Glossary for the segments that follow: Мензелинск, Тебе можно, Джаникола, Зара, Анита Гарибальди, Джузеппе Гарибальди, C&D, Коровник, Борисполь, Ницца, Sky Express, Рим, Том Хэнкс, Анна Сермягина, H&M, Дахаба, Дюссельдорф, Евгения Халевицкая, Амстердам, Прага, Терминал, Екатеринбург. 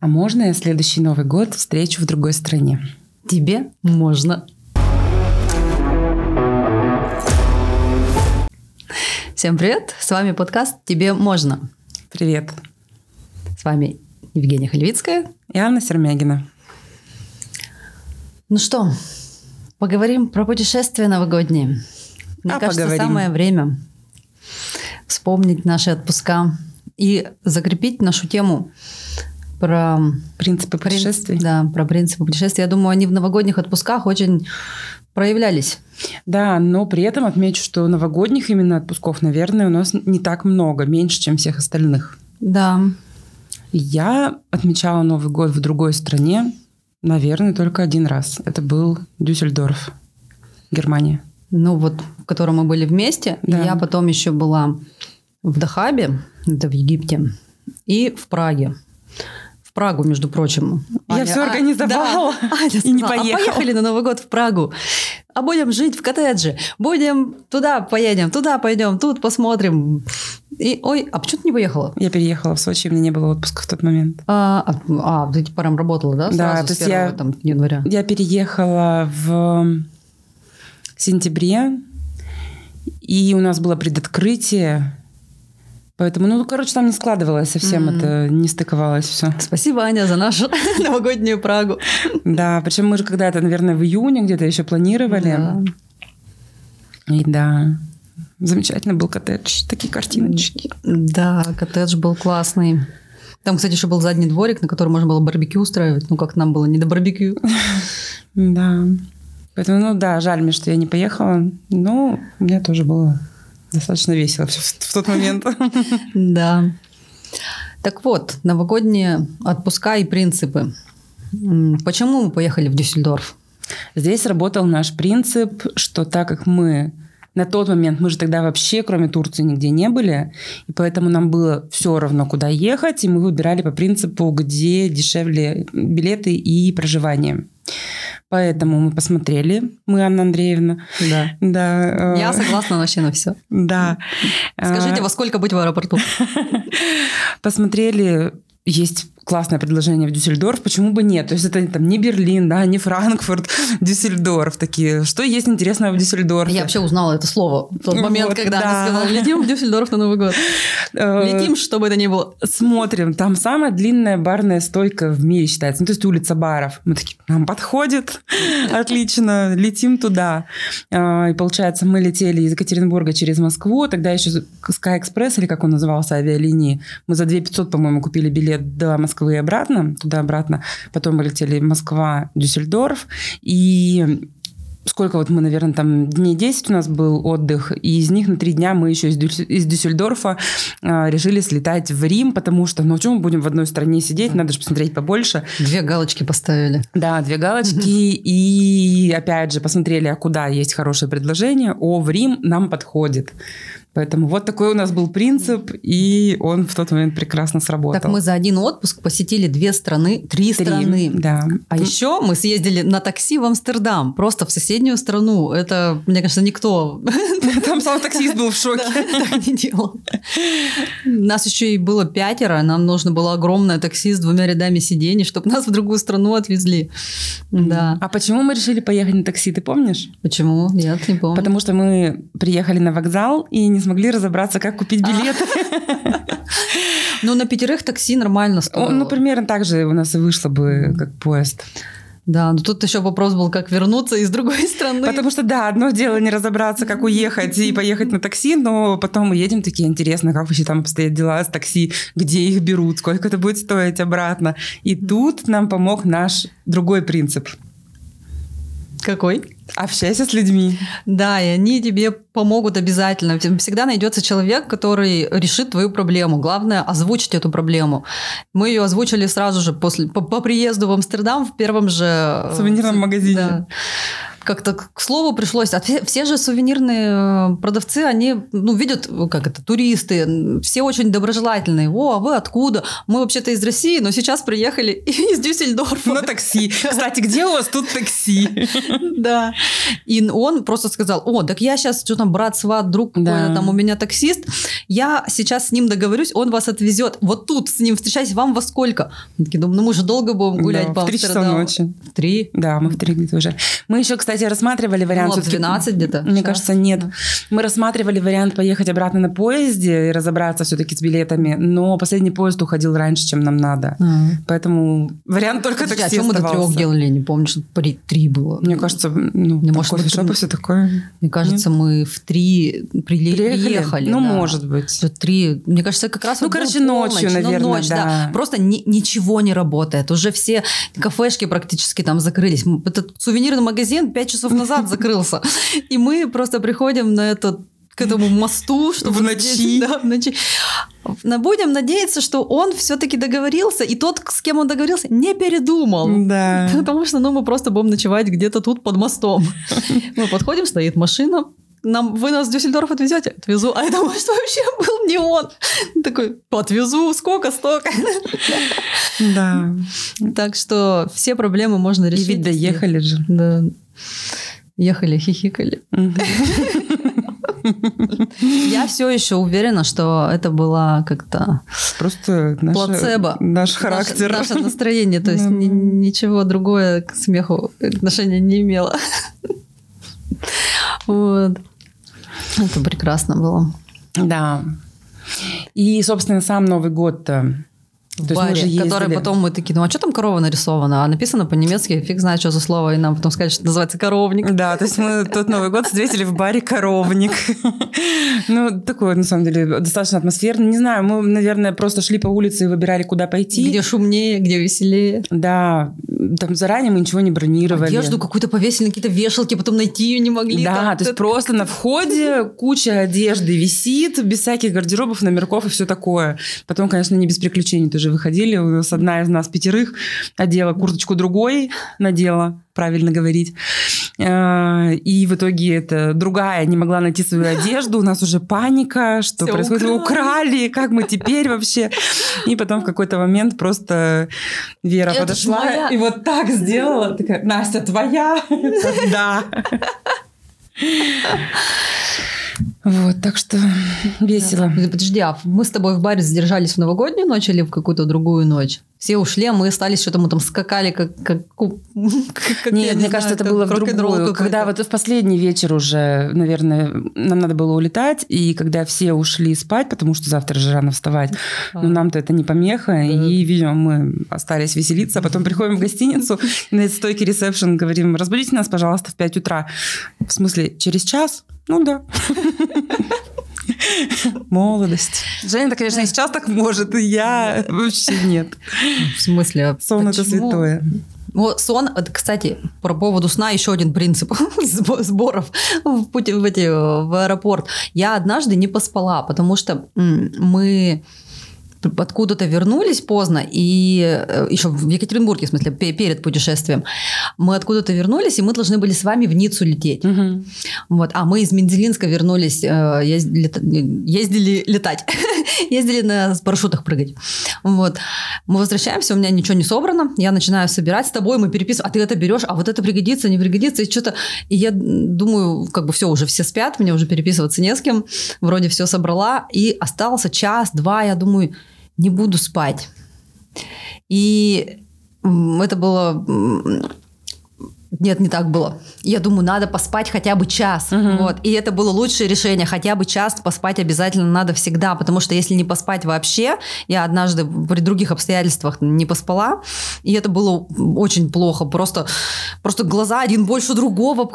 А можно я следующий Новый год встречу в другой стране? Тебе можно. Всем привет! С вами подкаст «Тебе можно». Привет! С вами Евгения Халевицкая и Анна Сермягина. Ну что, поговорим про путешествия новогодние. Мне кажется, самое время вспомнить наши отпуска и закрепить нашу тему про принципы путешествий. Да, про принципы путешествий. Я думаю, они в новогодних отпусках очень проявлялись. Да, но при этом отмечу, что новогодних именно отпусков, наверное, у нас не так много, меньше, чем всех остальных. Да. Я отмечала Новый год в другой стране, наверное, только один раз. Это был Дюссельдорф, Германия. Ну вот, в котором мы были вместе. Да. Я потом еще была в Дахабе, это в Египте, и в Праге. В Прагу, между прочим. Аня, я все организовала, да. Аня сказала, и не поехала. А поехали на Новый год в Прагу. А будем жить в коттедже. Будем туда поедем, туда пойдем, тут посмотрим. И, ой, а почему ты не поехала? Я переехала в Сочи, у меня не было отпуска в тот момент. Ты типа там работала, да? Да, то есть января. Я переехала в сентябре, и у нас было предоткрытие. Поэтому, там не складывалось совсем, это не стыковалось все. Спасибо, Аня, за нашу новогоднюю Прагу. Да, причем мы же когда-то, наверное, в июне где-то еще планировали. Да. И да, замечательно был коттедж, такие картиночки. Да, коттедж был классный. Там, кстати, еще был задний дворик, на который можно было барбекю устраивать. Ну, как нам было не до барбекю. Да, поэтому, жаль мне, что я не поехала, но у меня тоже было... Достаточно весело в тот момент. Да. Так вот, новогодние отпуска и принципы. Почему мы поехали в Дюссельдорф? Здесь работал наш принцип, что так как мы на тот момент, мы же тогда вообще кроме Турции нигде не были, и поэтому нам было все равно, куда ехать, и мы выбирали по принципу, где дешевле билеты и проживание. Поэтому мы посмотрели, Анна Андреевна. Да. Я согласна вообще на все. Да. Скажите, во сколько быть в аэропорту? Посмотрели, есть классное предложение в Дюссельдорф, почему бы нет? То есть это там не Берлин, да, не Франкфурт, Дюссельдорф такие. Что есть интересного в Дюссельдорфе? Я вообще узнала это слово в тот момент, когда она сказала, летим в Дюссельдорф на Новый год. Летим, чтобы это ни было. Смотрим, там самая длинная барная стойка в мире считается. То есть улица баров. Мы такие, нам подходит, отлично, летим туда. И получается, мы летели из Екатеринбурга через Москву, тогда еще Sky Express, или как он назывался, авиалинии. Мы за 2500, по-моему, купили билет до Москвы и обратно, туда-обратно. Потом мы летели Москва, Дюссельдорф. И сколько мы, наверное, там дней 10 у нас был отдых. И из них на 3 дня мы еще из Дюссельдорфа решили слетать в Рим, потому что, что мы будем в одной стране сидеть? Надо же посмотреть побольше. 2 галочки поставили. Да, 2 галочки. И опять же посмотрели, а куда есть хорошее предложение. В Рим нам подходит. Поэтому вот такой у нас был принцип, и он в тот момент прекрасно сработал. Так мы за один отпуск посетили 3 страны. Да. А еще мы съездили на такси в Амстердам, просто в соседнюю страну. Это, мне кажется, никто... Там сам таксист был в шоке. Так не делал. Нас еще и было 5, нам нужно было огромное такси с 2 рядами сидений, чтобы нас в другую страну отвезли. Да. А почему мы решили поехать на такси, ты помнишь? Почему? Нет, не помню. Потому что мы приехали на вокзал, и не смогли разобраться, как купить билеты. На 5 такси нормально стоило. Примерно так же у нас и вышло бы, как поезд. Да, но тут еще вопрос был, как вернуться из другой страны. Потому что, да, одно дело не разобраться, как уехать и поехать на такси, но потом мы едем такие, интересно, как вообще там обстоят дела с такси, где их берут, сколько это будет стоить обратно. И тут нам помог наш другой принцип. Какой? Общайся с людьми. Да, и они тебе помогут обязательно. Всегда найдется человек, который решит твою проблему. Главное, озвучить эту проблему. Мы ее озвучили сразу же по приезду в Амстердам в первом же... сувенирном магазине. Да. как-то к слову пришлось. А все же сувенирные продавцы, они, ну, видят, как это, туристы, все очень доброжелательные. О, а вы откуда? Мы вообще-то из России, но сейчас приехали из Дюссельдорфа. На такси. Кстати, где у вас тут такси? Да. И он просто сказал, о, так я сейчас, что там, брат, сват, друг, там у меня таксист, я сейчас с ним договорюсь, он вас отвезет. Вот тут с ним встречаюсь, вам во сколько? Мы такие думаем, ну мы же долго будем гулять по Амстердаму. В 3 часа ночи. В 3? Да, мы в 3 где-то уже. Мы еще, кстати, рассматривали вариант... Ну, в 12 где-то? Мне кажется, нет. Да. Мы рассматривали вариант поехать обратно на поезде и разобраться все-таки с билетами, но последний поезд уходил раньше, чем нам надо. Поэтому вариант только такси оставался. А что мы до 3 делали? Не помню, что 3 было. Мне кажется, ну, кофешопы все такое. Мне кажется, мы в 3 приехали. Ну, может быть. 3, мне кажется, как раз... Ну, короче, ночью, наверное, да. Просто ничего не работает. Уже все кафешки практически там закрылись. Этот сувенирный магазин 5 часов назад закрылся. И мы просто приходим на этот, к этому мосту, чтобы... В ночи. Будем надеяться, что он все-таки договорился, и тот, с кем он договорился, не передумал. Да. Потому что, ну, мы просто будем ночевать где-то тут под мостом. Мы подходим, стоит машина. Вы нас в Дюссельдорф отвезете? Отвезу. А я думаю, что вообще был не он. Такой, отвезу, сколько, столько. Да. Так что все проблемы можно решить. И ведь доехали же. Да. Ехали, хихикали. Я все еще уверена, что это была как-то просто плацебо. Наш характер. Наше настроение. То есть ничего другое к смеху отношения не имело. Вот. Это прекрасно было. Да. И, собственно, сам Новый год-то. В баре, который потом мы такие, ну а что там корова нарисована? А написано по-немецки, фиг знает, что за слово. И нам потом сказали, что называется коровник. Да, то есть мы тот Новый год встретили в баре «Коровник». Ну, такое, на самом деле, достаточно атмосферно. Не знаю, мы, наверное, просто шли по улице и выбирали, куда пойти. Где шумнее, где веселее. Да, там заранее мы ничего не бронировали. Одежду какую-то повесили на какие-то вешалки, потом найти ее не могли. Да, то есть просто на входе куча одежды висит, без всяких гардеробов, номерков и все такое. Потом, конечно, не без приключений тоже выходили. У нас одна из нас 5 одела курточку другой, надела, правильно говорить. И в итоге это другая не могла найти свою одежду. У нас уже паника, что все происходит. Украли, как мы теперь вообще? И потом в какой-то момент просто Вера подошла и вот так сделала. Такая, Настя, твоя? Да. Вот, так что весело. Подожди, а мы с тобой в баре задержались в новогоднюю ночь или в какую-то другую ночь? Все ушли, а мы остались, что-то мы там скакали, как Нет, мне кажется, это было в другую. Когда вот в последний вечер уже, наверное, нам надо было улетать, и когда все ушли спать, потому что завтра же рано вставать, но нам-то это не помеха, и, видимо, мы остались веселиться, а потом приходим в гостиницу, на стойке ресепшн говорим, разбудите нас, пожалуйста, в 5 утра. В смысле, через час? Ну да. Молодость. Женя, конечно, и сейчас так может, и я вообще нет. В смысле? Сон – это святое. Сон, кстати, про поводу сна еще один принцип сборов в аэропорт. Я однажды не поспала, потому что мы... откуда-то вернулись поздно, и еще в Екатеринбурге, в смысле, перед путешествием. Мы откуда-то вернулись, и мы должны были с вами в Ниццу лететь. Угу. Вот. А мы из Мензелинска вернулись, ездили летать. Ездили на парашютах прыгать. Вот. Мы возвращаемся, у меня ничего не собрано, я начинаю собирать с тобой, мы переписываем, а ты это берешь, а вот это пригодится, не пригодится, и что-то... И я думаю, как бы все, уже все спят, мне уже переписываться не с кем, вроде все собрала, и остался час-два, я думаю, не буду спать. И это было... Нет, не так было. Я думаю, надо поспать хотя бы час. Вот. И это было лучшее решение. Хотя бы час поспать обязательно надо всегда. Потому что если не поспать вообще... Я однажды при других обстоятельствах не поспала. И это было очень плохо. Просто глаза один больше другого.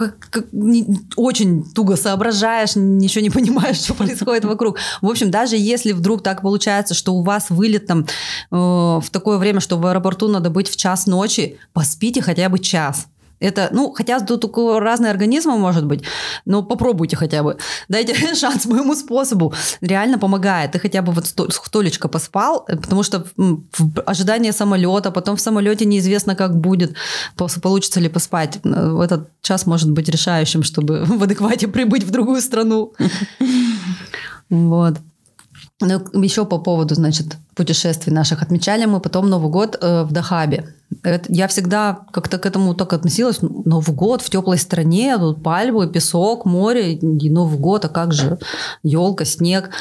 Очень туго соображаешь. Ничего не понимаешь, что происходит вокруг. В общем, даже если вдруг так получается, что у вас вылет там, в такое время, что в аэропорту надо быть в 1 ночи, поспите хотя бы час. Это, ну, хотя тут разные организмы, может быть, но попробуйте хотя бы. Дайте шанс моему способу. Реально помогает. Ты хотя бы вот столечко поспал, потому что ожидание самолета, потом в самолете неизвестно, как будет, получится ли поспать. Этот час может быть решающим, чтобы в адеквате прибыть в другую страну. Вот. Ну, еще по поводу, значит, путешествий наших. Отмечали мы потом Новый год в Дахабе. Я всегда как-то к этому так относилась. Новый год в теплой стране, тут пальмы, песок, море, и Новый год, а как же елка, снег.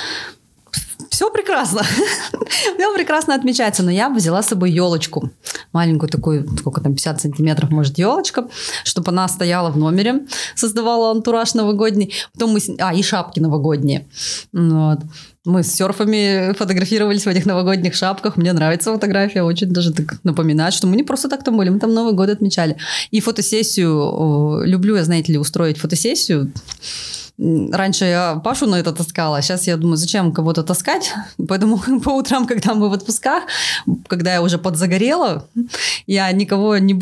Все прекрасно. Все прекрасно отмечается. Но я взяла с собой елочку. Маленькую такую, сколько там, 50 сантиметров, может, елочка. Чтобы она стояла в номере. Создавала антураж новогодний. Потом мы... А, и шапки новогодние. Вот. Мы с серфами фотографировались в этих новогодних шапках. Мне нравится фотография. Очень даже так напоминает, что мы не просто так там были. Мы там Новый год отмечали. И фотосессию. Люблю я, знаете ли, устроить фотосессию. Раньше я Пашу на это таскала, а сейчас я думаю, зачем кого-то таскать. Поэтому по утрам, когда мы в отпусках, когда я уже подзагорела, я никого не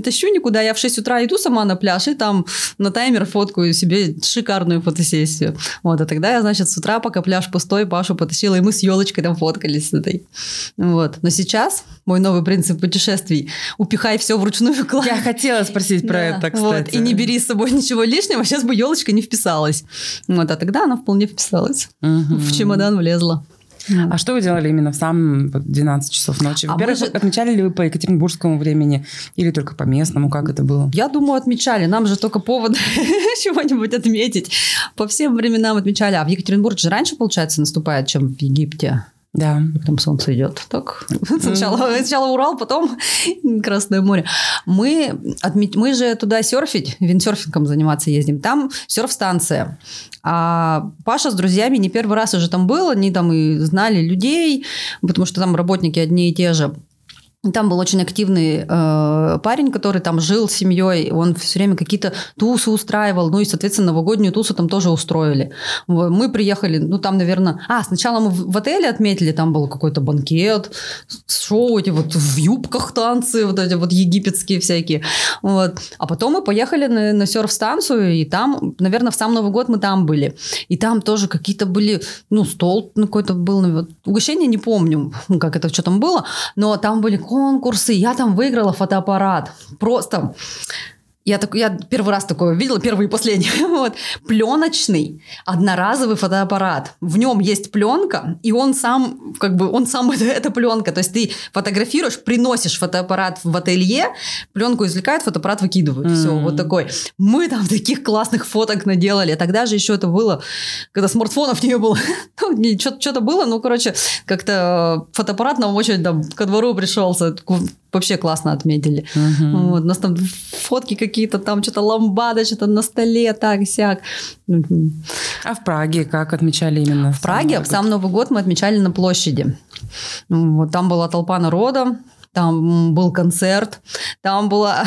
тащу никуда. Я в 6 утра иду сама на пляж и там на таймер фоткаю себе шикарную фотосессию. Вот, а тогда я, значит, с утра, пока пляж пустой, Пашу потащила, и мы с елочкой там фоткались. Вот. Но сейчас мой новый принцип путешествий – упихай все вручную кладь. Я хотела спросить про это, кстати. Вот. И не бери с собой ничего лишнего, сейчас бы елочка не вписалась. Вот, а тогда она вполне вписалась. Угу. В чемодан влезла. А что вы делали именно в самом 12 часов ночи? Во-первых, отмечали ли вы по екатеринбургскому времени или только по местному? Как это было? Я думаю, отмечали. Нам же только повод чего-нибудь отметить. По всем временам отмечали. А в Екатеринбурге же раньше, получается, наступает, чем в Египте. Да. Там солнце идет. Так. Сначала Урал, потом Красное море. Мы же туда серфить, виндсерфингом заниматься ездим. Там серф-станция. А Паша с друзьями не первый раз уже там был. Они там и знали людей, потому что там работники одни и те же. Там был очень активный парень, который там жил с семьей, он все время какие-то тусы устраивал, ну и, соответственно, новогоднюю тусу там тоже устроили. Мы приехали, ну там, наверное... сначала мы в отеле отметили, там был какой-то банкет, шоу эти вот в юбках танцы, вот эти вот египетские всякие. Вот. А потом мы поехали на серф-станцию, и там, наверное, в сам Новый год мы там были. И там тоже какие-то были, ну, стол какой-то был, вот, угощение, не помню, как это, что там было, но там были... конкурсы. Я там выиграла фотоаппарат. Просто... Я первый раз такое видела, первый и последний. Вот. Пленочный, одноразовый фотоаппарат. В нем есть пленка, и он сам, как бы, эта пленка. То есть ты фотографируешь, приносишь фотоаппарат в ателье, пленку извлекают, фотоаппарат выкидывают. Все, вот такой. Мы там таких классных фоток наделали. Тогда же еще это было, когда смартфонов не было. Что-то было, ну, короче, как-то фотоаппарат нам очень там, ко двору пришелся. Вообще классно отметили. Вот. У нас там фотки какие-то, там что-то ламбада, что-то на столе, так-сяк. А в Праге как отмечали именно? В Праге в сам Новый год мы отмечали на площади. Вот, там была толпа народа, там был концерт, там была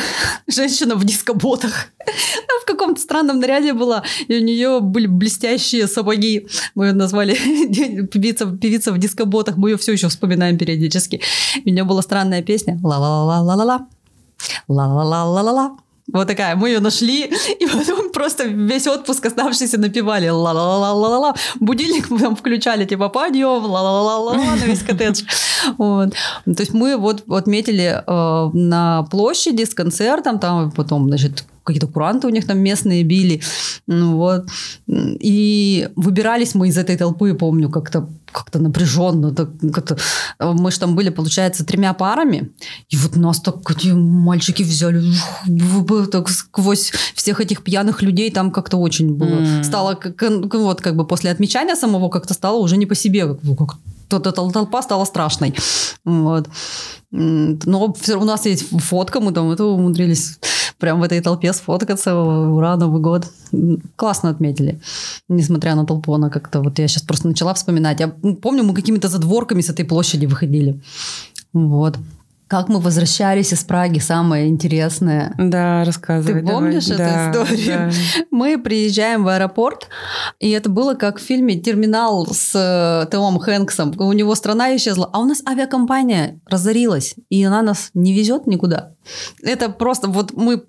женщина в дискоботах. Она в каком-то странном наряде была, и у нее были блестящие сапоги. Мы ее назвали певица в дискоботах. Мы ее все еще вспоминаем периодически. У нее была странная песня «Ла-ла-ла-ла-ла-ла». «Ла-ла-ла-ла-ла-ла». Вот такая. Мы ее нашли, и потом просто весь отпуск оставшийся напевали «Ла-ла-ла-ла-ла-ла». Будильник мы там включали, типа «Подъем», «Ла-ла-ла-ла-ла» на весь коттедж. Вот. То есть мы вот отметили на площади с концертом, там потом, значит, какие-то куранты у них там местные били. Ну, вот. И выбирались мы из этой толпы, помню, как-то напряженно. Как-то... Мы же там были, получается, 3 парами. И вот нас так эти мальчики взяли так, сквозь всех этих пьяных людей. Там как-то очень было. Стало, вот, как бы после отмечания самого, как-то стало уже не по себе. Толпа стала страшной. Вот. Но у нас есть фотка, мы там это умудрились... Прям в этой толпе сфоткаться. Ура, Новый год. Классно отметили. Несмотря на толпу, она как-то... Вот я сейчас просто начала вспоминать. Я помню, мы какими-то задворками с этой площади выходили. Вот. Как мы возвращались из Праги, самое интересное. Да, рассказывай. Ты помнишь эту историю? Да. Мы приезжаем в аэропорт, и это было как в фильме «Терминал» с Томом Хэнксом. У него страна исчезла, а у нас авиакомпания разорилась, и она нас не везет никуда. Это просто вот мы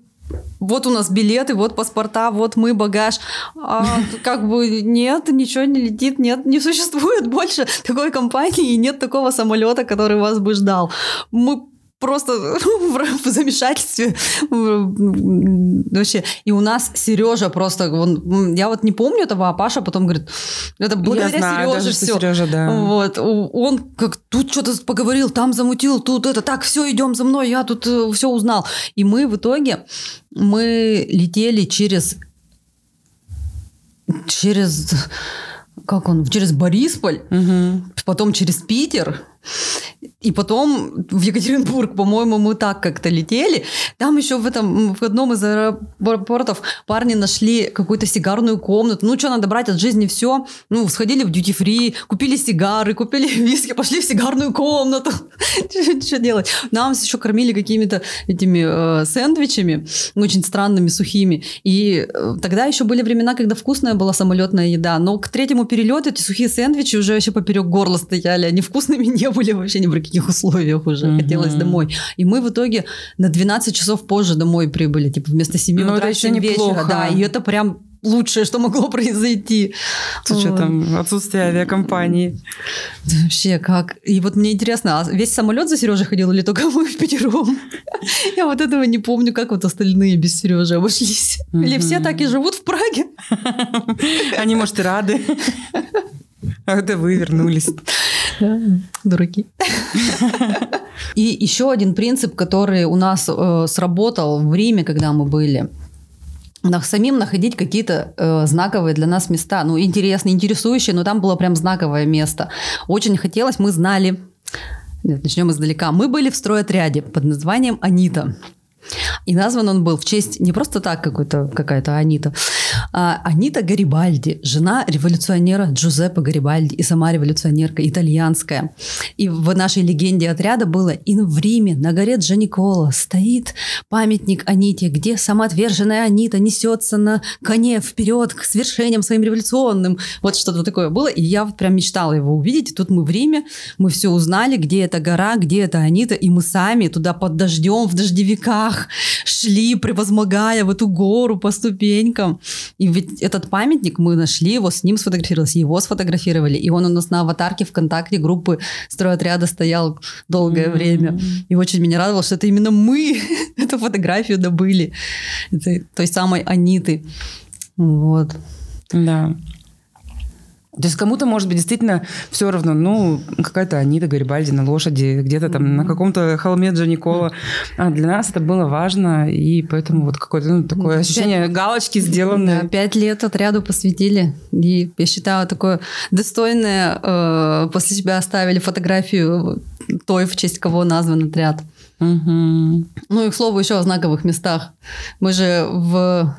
вот у нас билеты, вот паспорта, вот мы, багаж. А, как бы нет, ничего не летит, нет, не существует больше такой компании, и нет такого самолета, который вас бы ждал. Мы просто в замешательстве вообще. И у нас Сережа просто, он, я вот не помню этого, а Паша потом говорит, это благодаря Сереже все. Сережа, да. Вот. Он как тут что-то поговорил, там замутил, тут это, так, все, идем за мной, я тут все узнал. И мы в итоге, мы летели через Борисполь, угу. Потом через Питер, и потом в Екатеринбург, по-моему, мы так как-то летели. Там еще в одном из аэропортов парни нашли какую-то сигарную комнату. Ну, что надо брать от жизни все. Ну, сходили в дьюти-фри, купили сигары, купили виски, пошли в сигарную комнату. Что делать? Нам еще кормили какими-то этими сэндвичами, очень странными, сухими. И тогда еще были времена, когда вкусная была самолетная еда. Но к третьему перелету эти сухие сэндвичи уже вообще поперек горла стояли. Они вкусными не были вообще ни при каких условиях уже. Mm-hmm. Хотелось домой. И мы в итоге на 12 часов позже домой прибыли. Типа вместо 7 утра, 7 вечера. Да, и это прям лучшее, что могло произойти. С учетом отсутствия авиакомпании. Вообще как. И вот мне интересно, а весь самолет за Сережей ходил или только мы впятером? Я вот этого не помню, как вот остальные без Сережи обошлись. Или все так и живут в Праге? Они, может, и рады. А да вы вернулись. Да, дураки. И еще один принцип, который у нас сработал в Риме, когда мы были. Самим находить какие-то знаковые для нас места. Ну, интересные, интересующие, но там было прям знаковое место. Очень хотелось, мы знали. Нет, начнем издалека. Мы были в стройотряде под названием «Анита». И назван он был в честь не просто так какая-то Анита, а Анита Гарибальди, жена революционера Джузеппе Гарибальди и сама революционерка итальянская. И в нашей легенде отряда было: и в Риме на горе Джаникола стоит памятник Аните, где самоотверженная Анита несется на коне вперед к свершениям своим революционным. Вот что-то такое было, и я вот прям мечтала его увидеть. И тут мы в Риме, мы все узнали, где эта гора, где эта Анита, и мы сами туда под дождем, в дождевиках шли, превозмогая в эту гору по ступенькам. И ведь этот памятник, мы нашли его, с ним сфотографировались, его сфотографировали. И он у нас на аватарке ВКонтакте группы стройотряда стоял долгое время. И очень меня радовало, что это именно мы эту фотографию добыли. Это той самой Аниты. Вот. Да. То есть кому-то, может быть, действительно все равно, ну, какая-то Анита Гарибальди на лошади, где-то там на каком-то холме Джаникола. А для нас это было важно, и поэтому вот какое-то такое ощущение галочки сделанное. Да, 5 лет отряду посвятили, и я считаю, такое достойное, после себя оставили фотографию той, в честь кого назван отряд. Угу. Ну и, к слову, еще о знаковых местах. Мы же в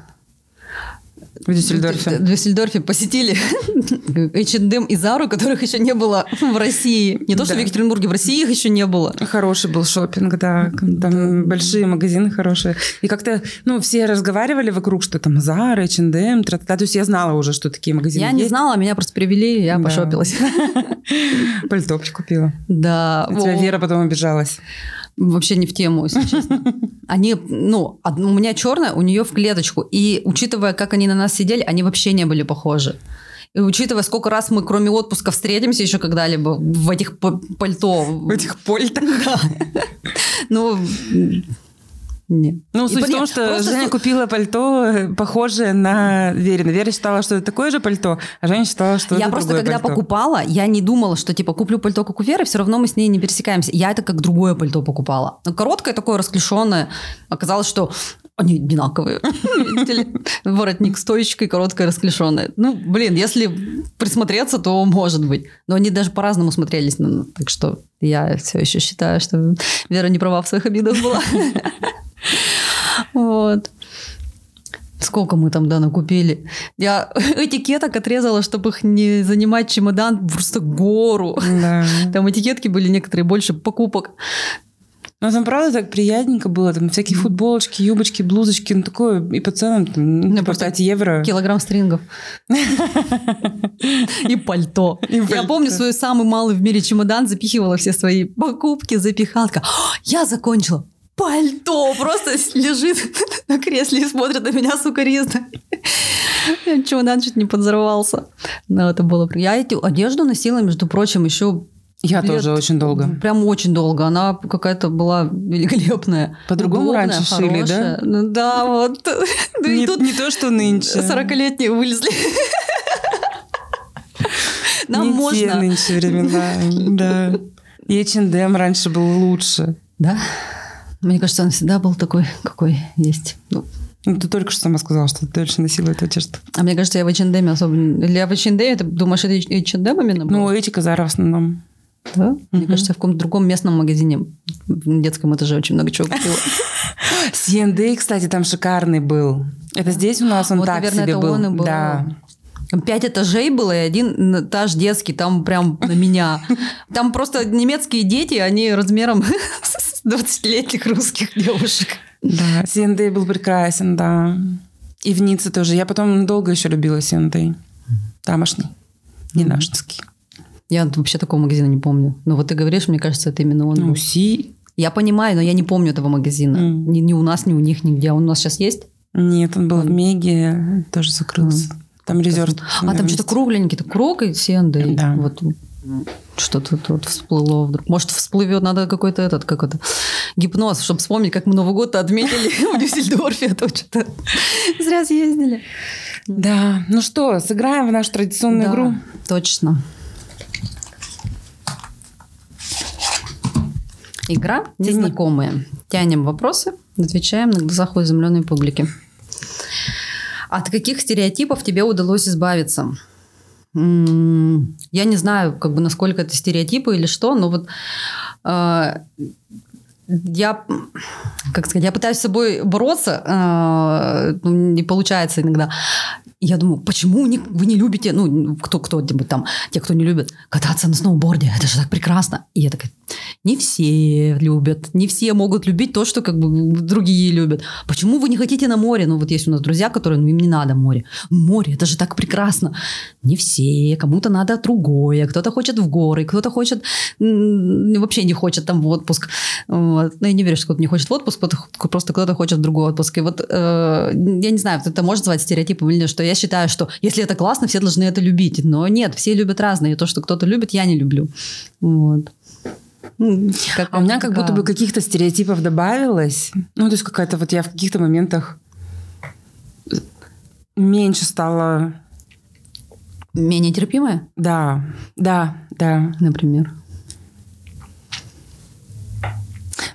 Дюссельдорфе посетили H&M и Зару, которых еще не было в России. Не то, что в Екатеринбурге, в России их еще не было. Хороший был шопинг, да. Там большие магазины хорошие. И как-то, все разговаривали вокруг, что там Зара, H&M, тра-та-та. То есть я знала уже, что такие магазины есть. Я не знала, меня просто привели, я пошопилась. Пальтопчик купила. Да. У тебя Вера потом обижалась. Вообще не в тему, если честно. Они, у меня черная, у нее в клеточку. И учитывая, как они на нас сидели, они вообще не были похожи. И учитывая, сколько раз мы, кроме отпуска, встретимся еще когда-либо в этих пальто. В этих пальто? Да. Нет. Суть в том, что Женя купила пальто, похожее на Верина. Вера считала, что это такое же пальто, а Женя считала, что это другое пальто. Я просто, когда покупала, я не думала, что, куплю пальто, как у Веры, все равно мы с ней не пересекаемся. Я это как другое пальто покупала. Короткое такое, расклешенное. Оказалось, что они одинаковые. Воротник с тоечкой, короткое, расклешенное. Если присмотреться, то может быть. Но они даже по-разному смотрелись. Так что я все еще считаю, что Вера не права в своих обидах была. Вот. Сколько мы там, накупили. Я этикеток отрезала, чтобы их не занимать чемодан, просто гору. Да. Там этикетки были некоторые, больше покупок. Но там, правда, так приятненько было. Там всякие футболочки, юбочки, блузочки. Такое и по ценам, по 5 евро. Килограмм стрингов. И пальто. Я помню, свой самый малый в мире чемодан запихивала все свои покупки, запихалка. Я закончила. пальто, просто лежит на кресле и смотрит на меня сукоризно. Чемодан чуть не подзорвался. Но это было... Я эту одежду носила, между прочим, еще... Я тоже очень долго. Прям очень долго. Она какая-то была великолепная. По-другому раньше шили, да? Ну, да, вот. Не то, что нынче. 40-летние вылезли. Нам можно. Не те нынче времена, да. И H&M раньше был лучше. Да? Мне кажется, он всегда был такой, какой есть. Ну, ты только что сама сказала, что ты дальше носила эту одежду. А мне кажется, я в H&M особо... Я в H&M, ты думаешь, это H&M именно было? Ну, эти Казара в основном. Да? Мне кажется, я в каком-то другом местном магазине на детском этаже очень много чего купила. C&D, кстати, там шикарный был. Это здесь у нас он так себе был. Вот, наверное, это он и был. Да. 5 этажей было, и один этаж детский, там прям на меня. Там просто немецкие дети, они размером с 20-летних русских девушек. Да, C&D был прекрасен, да. И в Ницце тоже. Я потом долго еще любила C&D. Тамошний, не нашинский. Я вообще такого магазина не помню. Но вот ты говоришь, мне кажется, это именно он. Ну, Си. Я понимаю, но я не помню этого магазина. Ни у нас, ни у них, нигде. Он у нас сейчас есть? Нет, он был в Меге, тоже закрылся. Там резерв. А там что-то кругленький, это круг и C&D. Да. Вот что-то тут всплыло вдруг. Может, всплывет, надо какой-то гипноз, чтобы вспомнить, как мы Новый год отметили в Дюссельдорфе. А то что-то зря съездили. Да. Ну что, сыграем в нашу традиционную игру? Точно. Игра «Незнакомые». Тянем вопросы, отвечаем на глазах у изумленной публики. От каких стереотипов тебе удалось избавиться? Я не знаю, насколько это стереотипы или что, но вот я пытаюсь с собой бороться, не получается иногда. Я думаю, почему вы не любите, кто-нибудь там, те, кто не любит, кататься на сноуборде, это же так прекрасно. И я такая, не все любят, не все могут любить то, что другие любят. Почему вы не хотите на море? Есть у нас друзья, которые, им не надо море. Море, это же так прекрасно. Не все, кому-то надо другое, кто-то хочет в горы, кто-то хочет, вообще не хочет там в отпуск. Вот. Но я не верю, что кто-то не хочет в отпуск, просто кто-то хочет в другой отпуск. И вот, я не знаю, это можно назвать стереотипом или нет, что я считаю, что если это классно, все должны это любить. Но нет, все любят разное. И то, что кто-то любит, я не люблю. Вот. А у меня как будто бы каких-то стереотипов добавилось. То есть какая-то я в каких-то моментах меньше стала... Менее терпимая? Да. Например?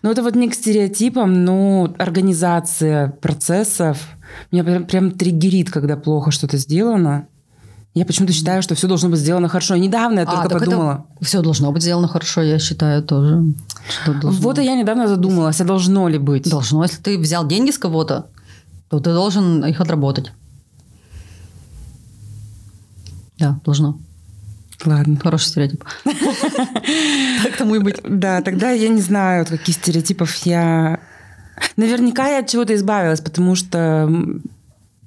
Это не к стереотипам, но организация процессов. Меня прям триггерит, когда плохо что-то сделано. Я почему-то считаю, что все должно быть сделано хорошо. Недавно я только подумала. Все должно быть сделано хорошо, я считаю тоже. Вот и я недавно задумалась, а должно ли быть? Должно. Если ты взял деньги с кого-то, то ты должен их отработать. Да, должно. Ладно. Хороший стереотип. Так тому и быть. Да, тогда я не знаю, от каких стереотипов я... Наверняка я от чего-то избавилась, потому что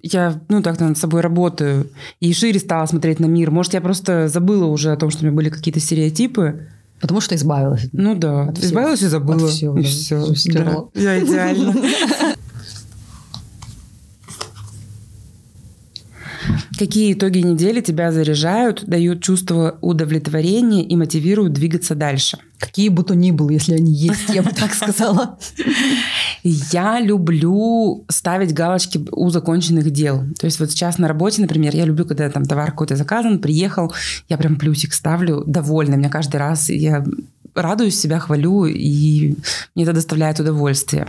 я, над собой работаю и шире стала смотреть на мир. Может, я просто забыла уже о том, что у меня были какие-то стереотипы. Потому что избавилась. Ну да, от избавилась всего. И забыла. От всего, и все, стерла. Да. Я идеально. Какие итоги недели тебя заряжают, дают чувство удовлетворения и мотивируют двигаться дальше? Какие бы то ни было, если они есть, я бы так сказала. Я люблю ставить галочки у законченных дел. То есть сейчас на работе, например, я люблю, когда там товар какой-то заказан, приехал, я прям плюсик ставлю, довольна. Меня каждый раз я радуюсь, себя хвалю, и мне это доставляет удовольствие.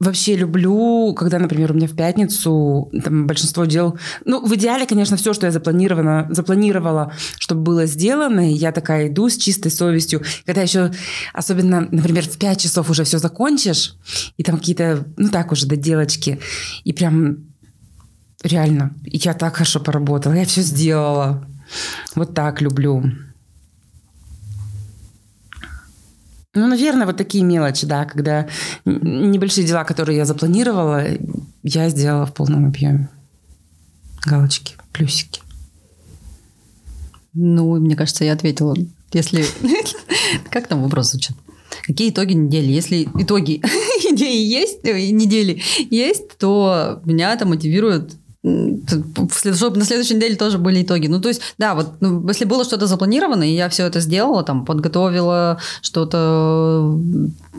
Вообще люблю, когда, например, у меня в пятницу там большинство дел... в идеале, конечно, все, что я запланировала, чтобы было сделано, и я такая иду с чистой совестью. Когда еще, особенно, например, в 5 часов уже все закончишь, и там какие-то, уже доделочки, и прям реально, я так хорошо поработала, я все сделала. Вот так люблю. Наверное, такие мелочи, да, когда небольшие дела, которые я запланировала, я сделала в полном объеме. Галочки, плюсики. Мне кажется, я ответила. Если... Как там вопрос звучит? Какие итоги недели? Если итоги идеи есть, недели есть, то меня это мотивирует, чтобы на следующей неделе тоже были итоги. Ну, то есть, да, вот если было что-то запланировано, и я все это сделала, там, подготовила что-то,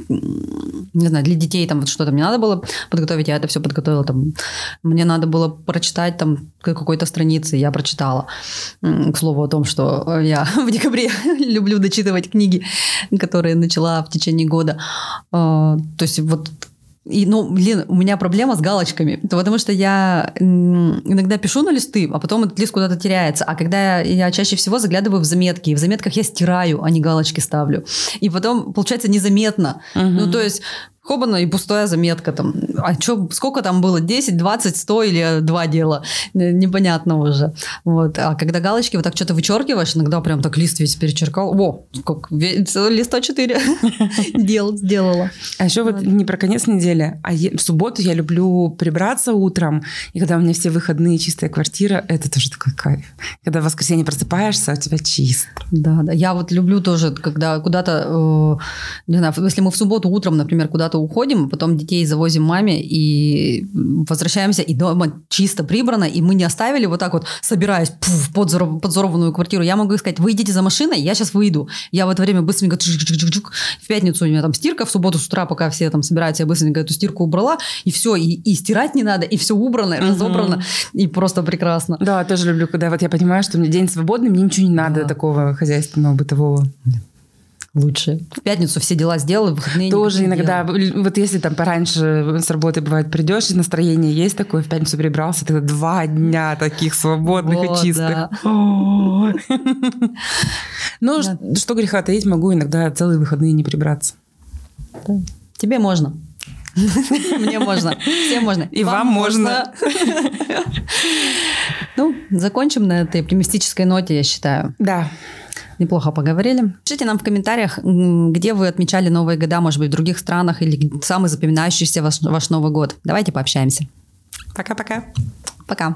не знаю, для детей, там, вот что-то мне надо было подготовить, я это все подготовила, там, мне надо было прочитать, там, какой-то страницы, я прочитала. К слову о том, что я в декабре люблю дочитывать книги, которые начала в течение года. То есть, вот... И, ну, блин, у меня проблема с галочками, потому что я иногда пишу на листы, а потом этот лист куда-то теряется. А когда я чаще всего заглядываю в заметки, и в заметках я стираю, а не галочки ставлю. И потом, получается, незаметно. Ну, то есть... Хобана и пустая заметка там. А что, сколько там было? 10, 20, 100 или 2 дела? Непонятно уже. Вот. А когда галочки вот так что-то вычеркиваешь, иногда прям так лист весь перечеркал. О, как листа 4 дел сделала. А еще вот не про конец недели, а в субботу я люблю прибраться утром. И когда у меня все выходные, чистая квартира, это тоже такой кайф. Когда в воскресенье просыпаешься, у тебя чисто. Да, да. Я вот люблю тоже, когда куда-то, не знаю, если мы в субботу утром, например, куда-то уходим, потом детей завозим маме и возвращаемся, и дома чисто прибрано, и мы не оставили вот так вот, собираясь в подзорванную квартиру. Я могу сказать, вы идите за машиной, я сейчас выйду. Я в это время быстренько чик-чик-чик-чик. В пятницу у меня там стирка, в субботу с утра, пока все там собираются, я быстренько эту стирку убрала, и все, и стирать не надо, и все убрано, разобрано, и просто прекрасно. Да, тоже люблю, когда вот я понимаю, что у меня день свободный, мне ничего не надо такого хозяйственного, бытового. Лучше. В пятницу все дела сделала, в выходные тоже иногда. Дела. Вот если там пораньше с работы, бывает, придешь, и настроение есть такое, в пятницу прибрался, тогда 2 дня таких свободных вот, и чистых. Ну, что греха таить, могу иногда целые выходные не прибраться. Тебе можно. Мне можно. Всем можно. И вам можно. Ну, закончим на этой оптимистической ноте, я считаю. Да. Неплохо поговорили. Пишите нам в комментариях, где вы отмечали Новые года, может быть, в других странах, или самый запоминающийся ваш Новый год. Давайте пообщаемся. Пока-пока. Пока.